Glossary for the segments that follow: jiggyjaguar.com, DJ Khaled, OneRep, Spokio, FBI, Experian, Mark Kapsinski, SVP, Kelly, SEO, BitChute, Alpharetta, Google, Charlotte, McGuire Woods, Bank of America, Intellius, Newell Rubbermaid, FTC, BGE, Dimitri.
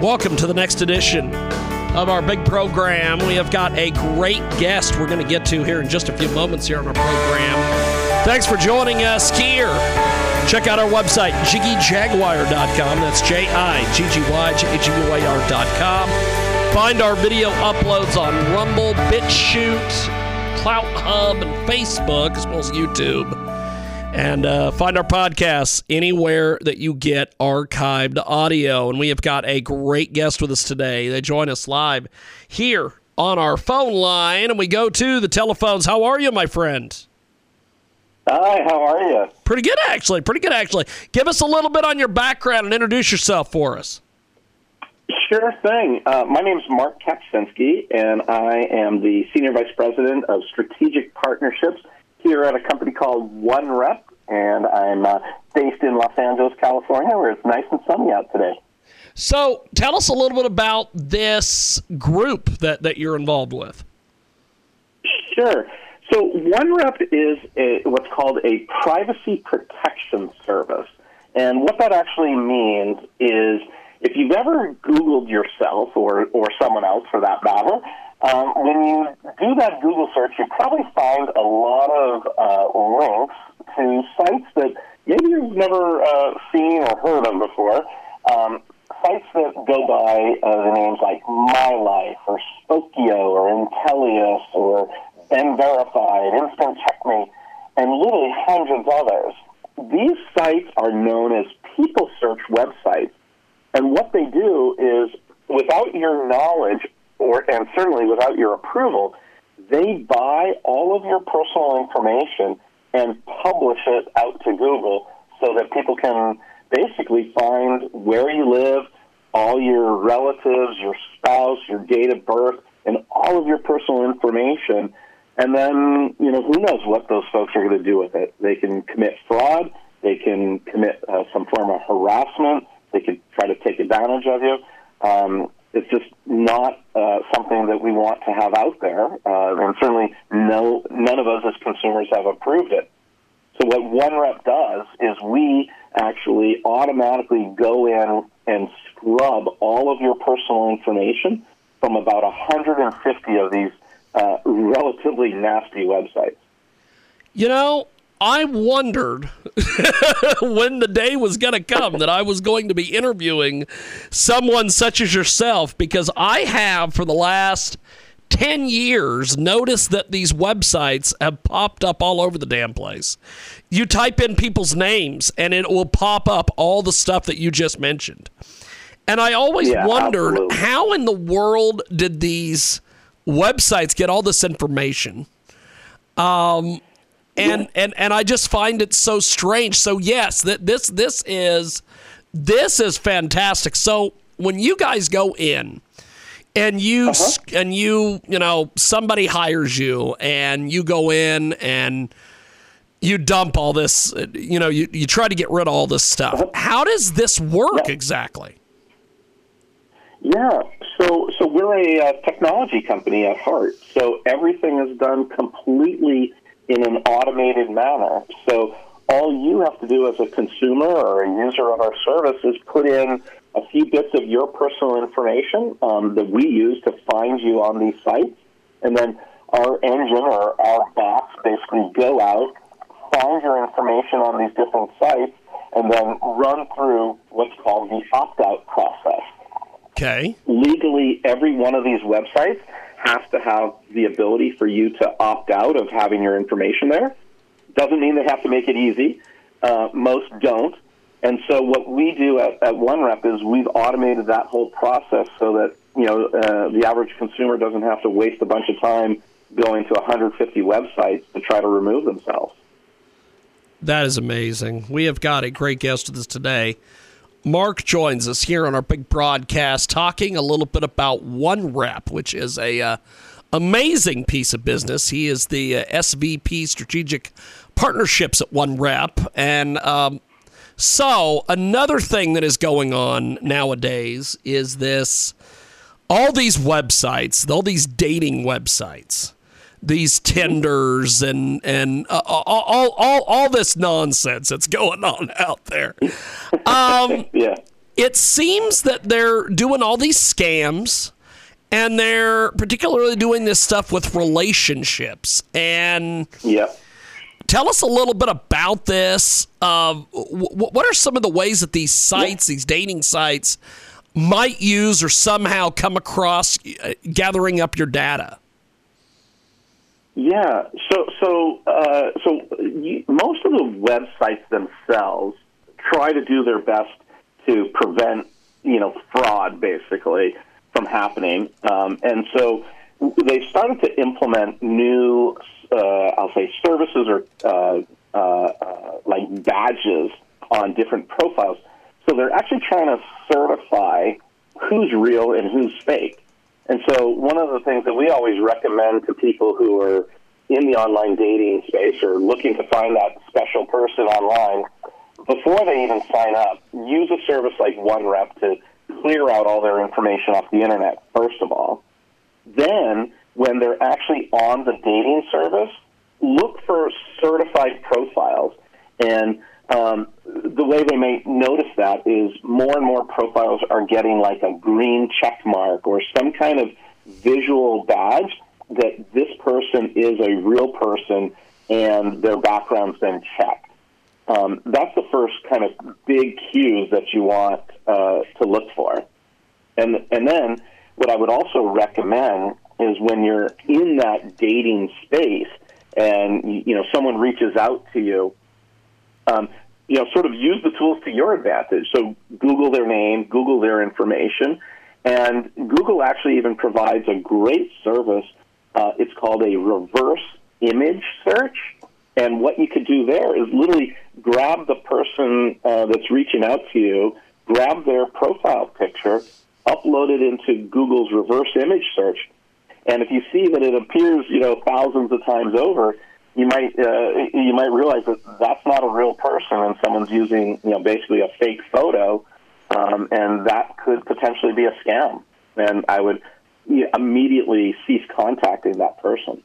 Welcome to the next edition of our big program. We have got a great guest we're going to get to here in just a few moments here on our program. Thanks for joining us here. Check out our website, jiggyjaguar.com. That's JIGGYJAGUAR.com. Find our video uploads on Rumble, BitChute, Clout Hub, and Facebook, as well as YouTube. And find our podcasts anywhere that you get archived audio. And we have got a great guest with us today. They join us live here on our phone line, and we go to the telephones. How are you, my friend? Hi, how are you? Pretty good, actually. Give us a little bit on your background and introduce yourself for us. Sure thing. My name is Mark Kapsinski, and I am the Senior Vice President of Strategic Partnerships here at a company called OneRep, and I'm based in Los Angeles, California, where it's nice and sunny out today. So tell us a little bit about this group that you're involved with. Sure. So OneRep is what's called a privacy protection service. And what that actually means is if you've ever Googled yourself or someone else for that matter, when you do that Google search, you probably find a lot of links to sites that maybe you've never seen or heard of before, sites that go by the names like MyLife or Spokio or Intellius or BenVerified, Instant Checkmate, and literally hundreds of others. These sites are known as people search websites, and what they do is, without your knowledge, and certainly without your approval, they buy all of your personal information and publish it out to Google so that people can basically find where you live, all your relatives, your spouse, your date of birth, and all of your personal information. And then, who knows what those folks are going to do with it. They can commit fraud. They can commit some form of harassment. They can try to take advantage of you. It's just not something that we want to have out there, and certainly none of us as consumers have approved it. So what OneRep does is we actually automatically go in and scrub all of your personal information from about 150 of these relatively nasty websites. I wondered when the day was going to come that I was going to be interviewing someone such as yourself, because I have for the last 10 years noticed that these websites have popped up all over the damn place. You type in people's names and it will pop up all the stuff that you just mentioned. And I always wondered, absolutely, how in the world did these websites get all this information? And I just find it so strange. So yes, that this is fantastic. So when you guys go in and you and you somebody hires you and you go in and you dump all this, you try to get rid of all this stuff. How does this work exactly? Yeah. So we're a technology company at heart. So everything is done completely in an automated manner. So all you have to do as a consumer or a user of our service is put in a few bits of your personal information that we use to find you on these sites. And then our engine or our bots basically go out, find your information on these different sites, and then run through what's called the opt-out process. Okay. Legally, every one of these websites has to have the ability for you to opt out of having your information there. Doesn't mean they have to make it easy. Most don't. And so what we do at OneRep is we've automated that whole process so that the average consumer doesn't have to waste a bunch of time going to 150 websites to try to remove themselves. That is amazing. We have got a great guest with us today Mark joins us here on our big broadcast talking a little bit about OneRep, which is a amazing piece of business. He is the SVP Strategic Partnerships at OneRep. And so another thing that is going on nowadays is this, all these websites, all these dating websites, these Tinders and all this nonsense that's going on out there. Yeah. It seems that they're doing all these scams, and they're particularly doing this stuff with relationships. And yeah. Tell us a little bit about this. What are some of the ways that these sites, these dating sites, might use or somehow come across gathering up your data? Yeah, so most of the websites themselves try to do their best to prevent, fraud basically from happening, and so they started to implement new, I'll say, services or like badges on different profiles. So they're actually trying to certify who's real and who's fake. And so one of the things that we always recommend to people who are in the online dating space or looking to find that special person online, before they even sign up, use a service like OneRep to clear out all their information off the internet, first of all. Then, when they're actually on the dating service, look for certified profiles. And the way they may notice that is more and more profiles are getting like a green check mark or some kind of visual badge that this person is a real person and their background's been checked. That's the first kind of big cues that you want to look for. And then what I would also recommend is when you're in that dating space and someone reaches out to you, sort of use the tools to your advantage. So Google their name, Google their information, and Google actually even provides a great service. It's called a reverse image search, and what you could do there is literally grab the person that's reaching out to you, grab their profile picture, upload it into Google's reverse image search, and if you see that it appears, thousands of times over, you might realize that that's not a real person, and someone's using basically a fake photo, and that could potentially be a scam. And I would immediately cease contacting that person.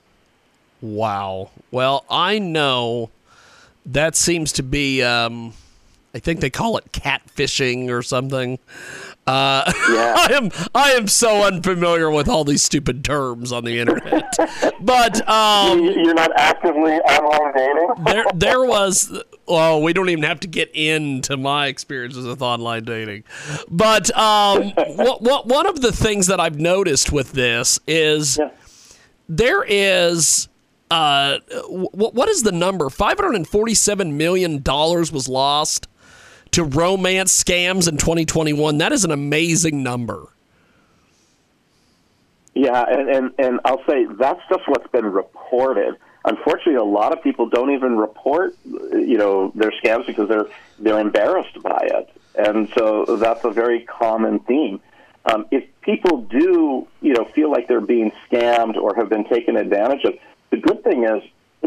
Wow. Well, I know that seems to be. I think they call it catfishing or something. Yeah. I am so unfamiliar with all these stupid terms on the internet. But you're not actively online dating? There was we don't even have to get into my experiences with online dating. But what one of the things that I've noticed with this is there is what is the number? $547 million was lost to romance scams in 2021. That is an amazing number. Yeah, and I'll say that's just what's been reported. Unfortunately, a lot of people don't even report, their scams because they're embarrassed by it, and so that's a very common theme. If people do, feel like they're being scammed or have been taken advantage of, the good thing is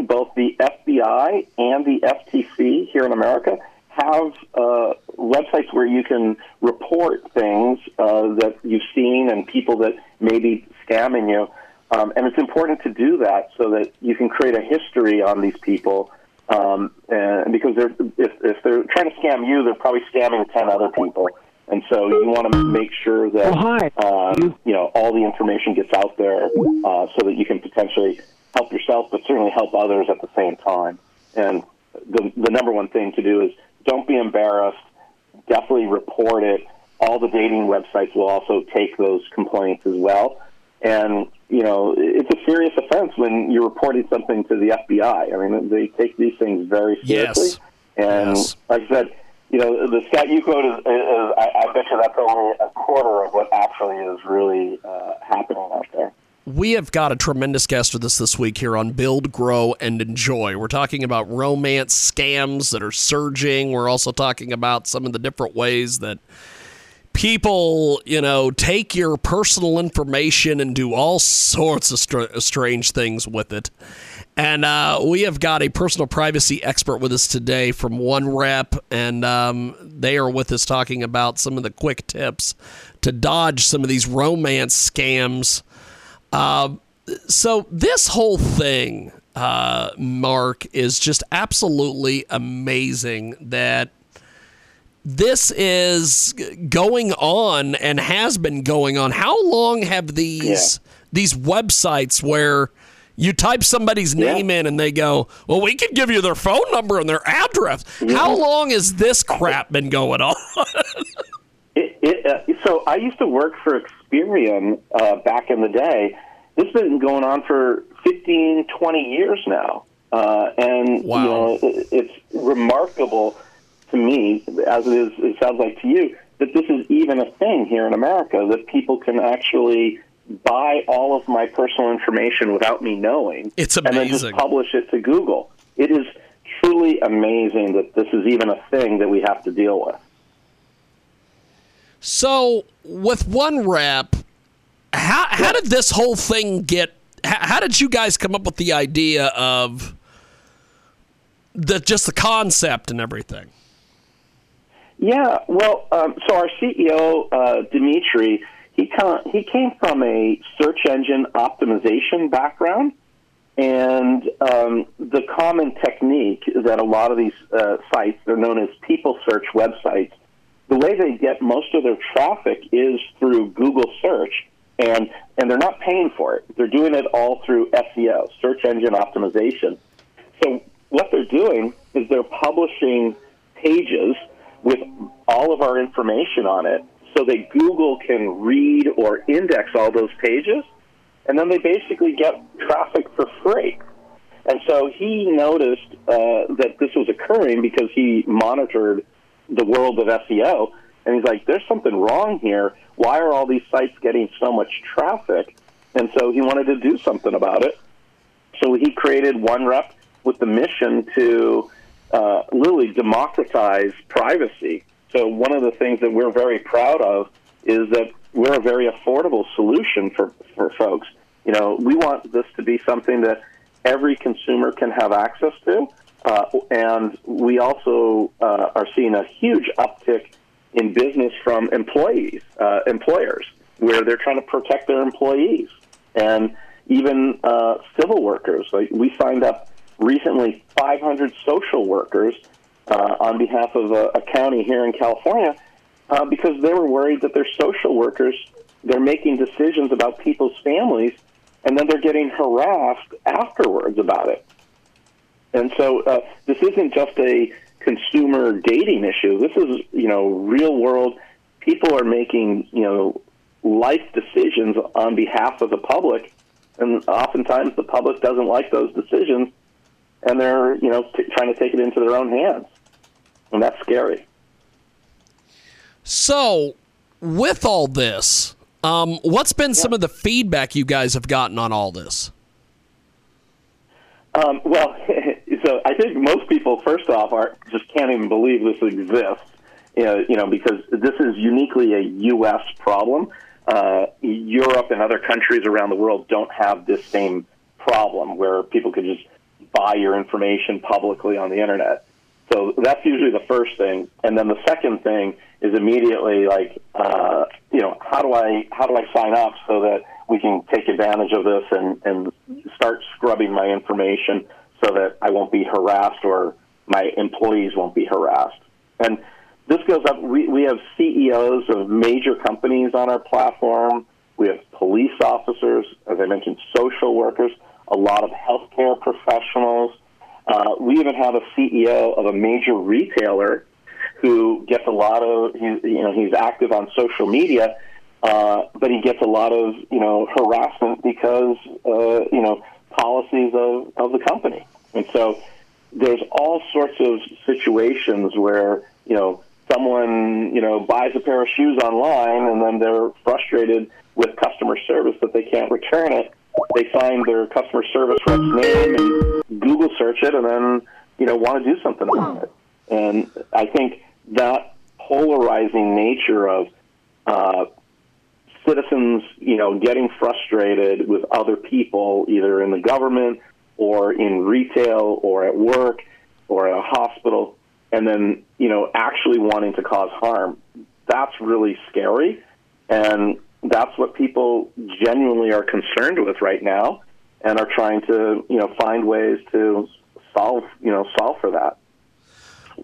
both the FBI and the FTC here in America have websites where you can report things that you've seen and people that may be scamming you. And it's important to do that so that you can create a history on these people. And because if they're trying to scam you, they're probably scamming 10 other people. And so you want to make sure that all the information gets out there so that you can potentially help yourself but certainly help others at the same time. And the number one thing to do is don't be embarrassed. Definitely report it. All the dating websites will also take those complaints as well. And, it's a serious offense when you're reporting something to the FBI. I mean, they take these things very seriously. Yes. And like I said, the stat you quote is I bet you that's only a quarter of what actually is really happening out there. We have got a tremendous guest with us this week here on Build, Grow, and Enjoy. We're talking about romance scams that are surging. We're also talking about some of the different ways that people, you know, take your personal information and do all sorts of strange things with it. And we have got a personal privacy expert with us today from OneRep, and they are with us talking about some of the quick tips to dodge some of these romance scams. So this whole thing, Mark, is just absolutely amazing that this is going on and has been going on. How long have these websites where you type somebody's name in and they go, well, we can give you their phone number and their address. Yeah. How long has this crap been going on? So I used to work for Experian back in the day. This has been going on for 15, 20 years now. And wow. You know, it's remarkable to me, as it is, it sounds like to you, that this is even a thing here in America, that people can actually buy all of my personal information without me knowing. It's amazing. And then just publish it to Google. It is truly amazing that this is even a thing that we have to deal with. So with OneRep, how did this whole thing get? How did you guys come up with the idea of just the concept and everything? Yeah, well, so our CEO Dimitri, he came from a search engine optimization background, and the common technique that a lot of these sites, they're known as people search websites. The way they get most of their traffic is through Google search, and they're not paying for it. They're doing it all through SEO, search engine optimization. So what they're doing is they're publishing pages with all of our information on it so that Google can read or index all those pages, and then they basically get traffic for free. And so he noticed that this was occurring because he monitored the world of SEO, and he's like, there's something wrong here. Why are all these sites getting so much traffic? And so he wanted to do something about it. So he created OneRep with the mission to really democratize privacy. So one of the things that we're very proud of is that we're a very affordable solution for folks. You know, we want this to be something that every consumer can have access to. And we also are seeing a huge uptick in business from employers, where they're trying to protect their employees, and even civil workers. Like, we signed up recently 500 social workers on behalf of a county here in California because they were worried that their social workers, they're making decisions about people's families, and then they're getting harassed afterwards about it. And so this isn't just a consumer dating issue. This is, you know, real world. People are making, you know, life decisions on behalf of the public, and oftentimes the public doesn't like those decisions, and they're, you know, trying to take it into their own hands, and that's scary. So with all this, what's been some of the feedback you guys have gotten on all this? Well, so I think most people, first off, just can't even believe this exists, you know, because this is uniquely a U.S. problem. Europe and other countries around the world don't have this same problem where people could just buy your information publicly on the Internet. So that's usually the first thing. And then the second thing is immediately like, you know, how do I sign up so that we can take advantage of this and start scrubbing my information so that I won't be harassed or my employees won't be harassed. And this goes up. We have CEOs of major companies on our platform. We have police officers, as I mentioned, social workers, a lot of healthcare professionals. We even have a CEO of a major retailer who gets a lot of, he's active on social media, but he gets a lot of, you know, harassment because, you know, policies of the company. And so there's all sorts of situations where, you know, someone, you know, buys a pair of shoes online and then they're frustrated with customer service that they can't return it. They find their customer service rep's name and Google search it, and then want to do something about it. And I think that polarizing nature of citizens, getting frustrated with other people, either in the government or in retail or at work or at a hospital, and then, actually wanting to cause harm, that's really scary. And that's what people genuinely are concerned with right now and are trying to, find ways to solve for that.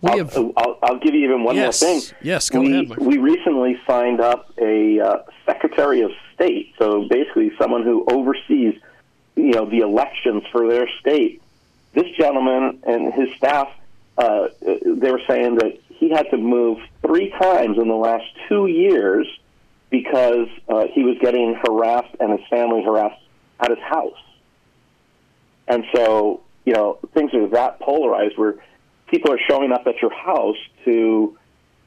I'll give you even one more thing. Yes, go ahead, Mike. We recently signed up a Secretary of State, so basically someone who oversees, the elections for their state. This gentleman and his staff, they were saying that he had to move 3 times in the last 2 years because he was getting harassed and his family harassed at his house. And so, things are that polarized where people are showing up at your house to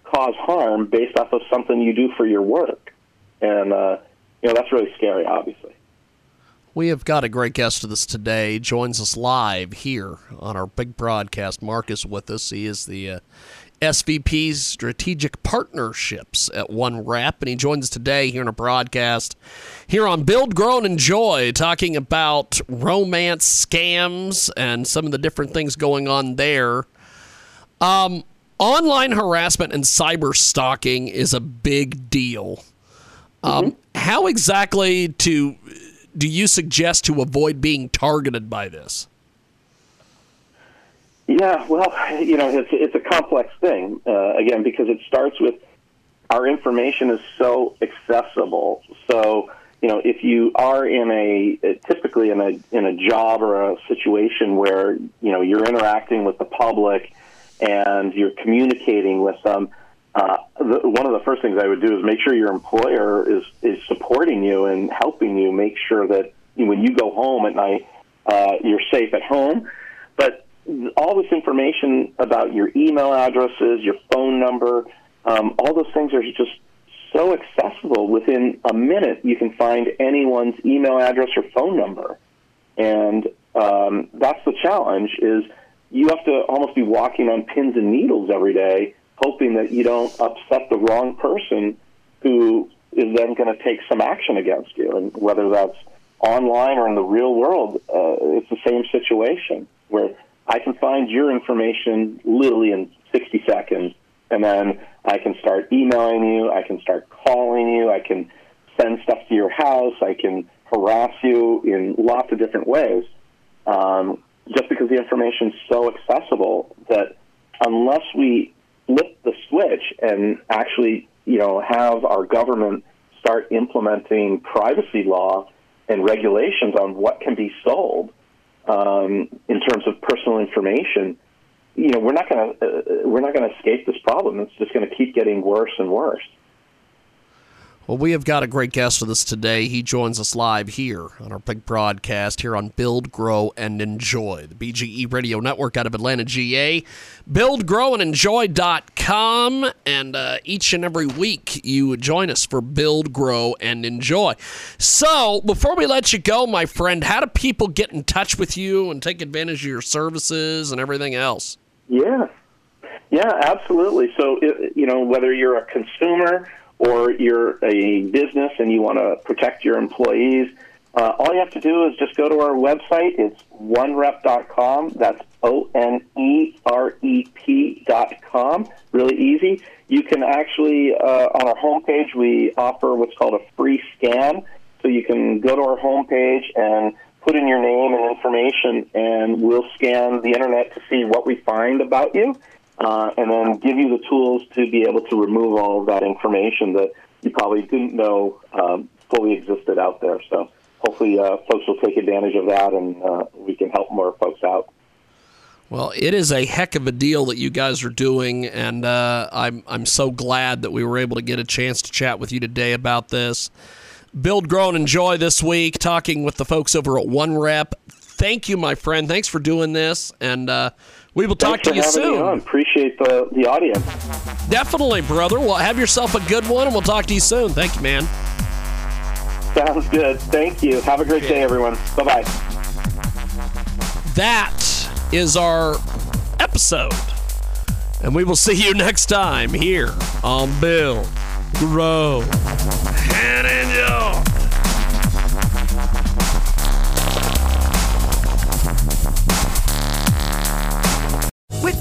cause harm based off of something you do for your work. And, that's really scary, obviously. We have got a great guest with us today. He joins us live here on our big broadcast. Mark is with us. He is the SVP Strategic Partnerships at OneRep, and he joins us today here in a broadcast here on Build, Grow, and Enjoy, talking about romance scams and some of the different things going on there. Online harassment and cyber stalking is a big deal. How exactly do you suggest to avoid being targeted by this? Yeah, well, it's a complex thing, again, because it starts with our information is so accessible. So, if you are typically in a job or a situation where, you're interacting with the public and you're communicating with them, one of the first things I would do is make sure your employer is supporting you and helping you make sure that when you go home at night, you're safe at home. But all this information about your email addresses, your phone number, all those things are just so accessible. Within a minute, you can find anyone's email address or phone number. And that's the challenge, is you have to almost be walking on pins and needles every day, hoping that you don't upset the wrong person who is then going to take some action against you. And whether that's online or in the real world, it's the same situation where I can find your information literally in 60 seconds, and then I can start emailing you, I can start calling you, I can send stuff to your house, I can harass you in lots of different ways, just because the information is so accessible that unless we flip the switch and actually, have our government start implementing privacy law and regulations on what can be sold in terms of personal information, we're not going to escape this problem. It's just going to keep getting worse and worse. Well, we have got a great guest with us today. He joins us live here on our big broadcast here on Build, Grow, and Enjoy, the BGE Radio Network out of Atlanta, GA. BuildGrowAndEnjoy.com, and each and every week you join us for Build, Grow, and Enjoy. So, before we let you go, my friend, how do people get in touch with you and take advantage of your services and everything else? Yeah, absolutely. So, whether you're a consumer or you're a business and you want to protect your employees, all you have to do is just go to our website. It's onerep.com. That's ONEREP.com. Really easy. You can actually, on our homepage, we offer what's called a free scan. So you can go to our homepage and put in your name and information, and we'll scan the internet to see what we find about you. And then give you the tools to be able to remove all of that information that you probably didn't know fully existed out there. So hopefully folks will take advantage of that, and we can help more folks out. Well, it is a heck of a deal that you guys are doing, and I'm so glad that we were able to get a chance to chat with you today about this. Build, Grow, and Enjoy this week, talking with the folks over at OneRep. Thank you, my friend. Thanks for doing this, and we will talk to you soon. I appreciate the audience. Definitely, brother. Well, have yourself a good one, and we'll talk to you soon. Thank you, man. Sounds good. Thank you. Have a great day, everyone. Bye-bye. That is our episode. And we will see you next time here on Bill Grow and Enjoy. With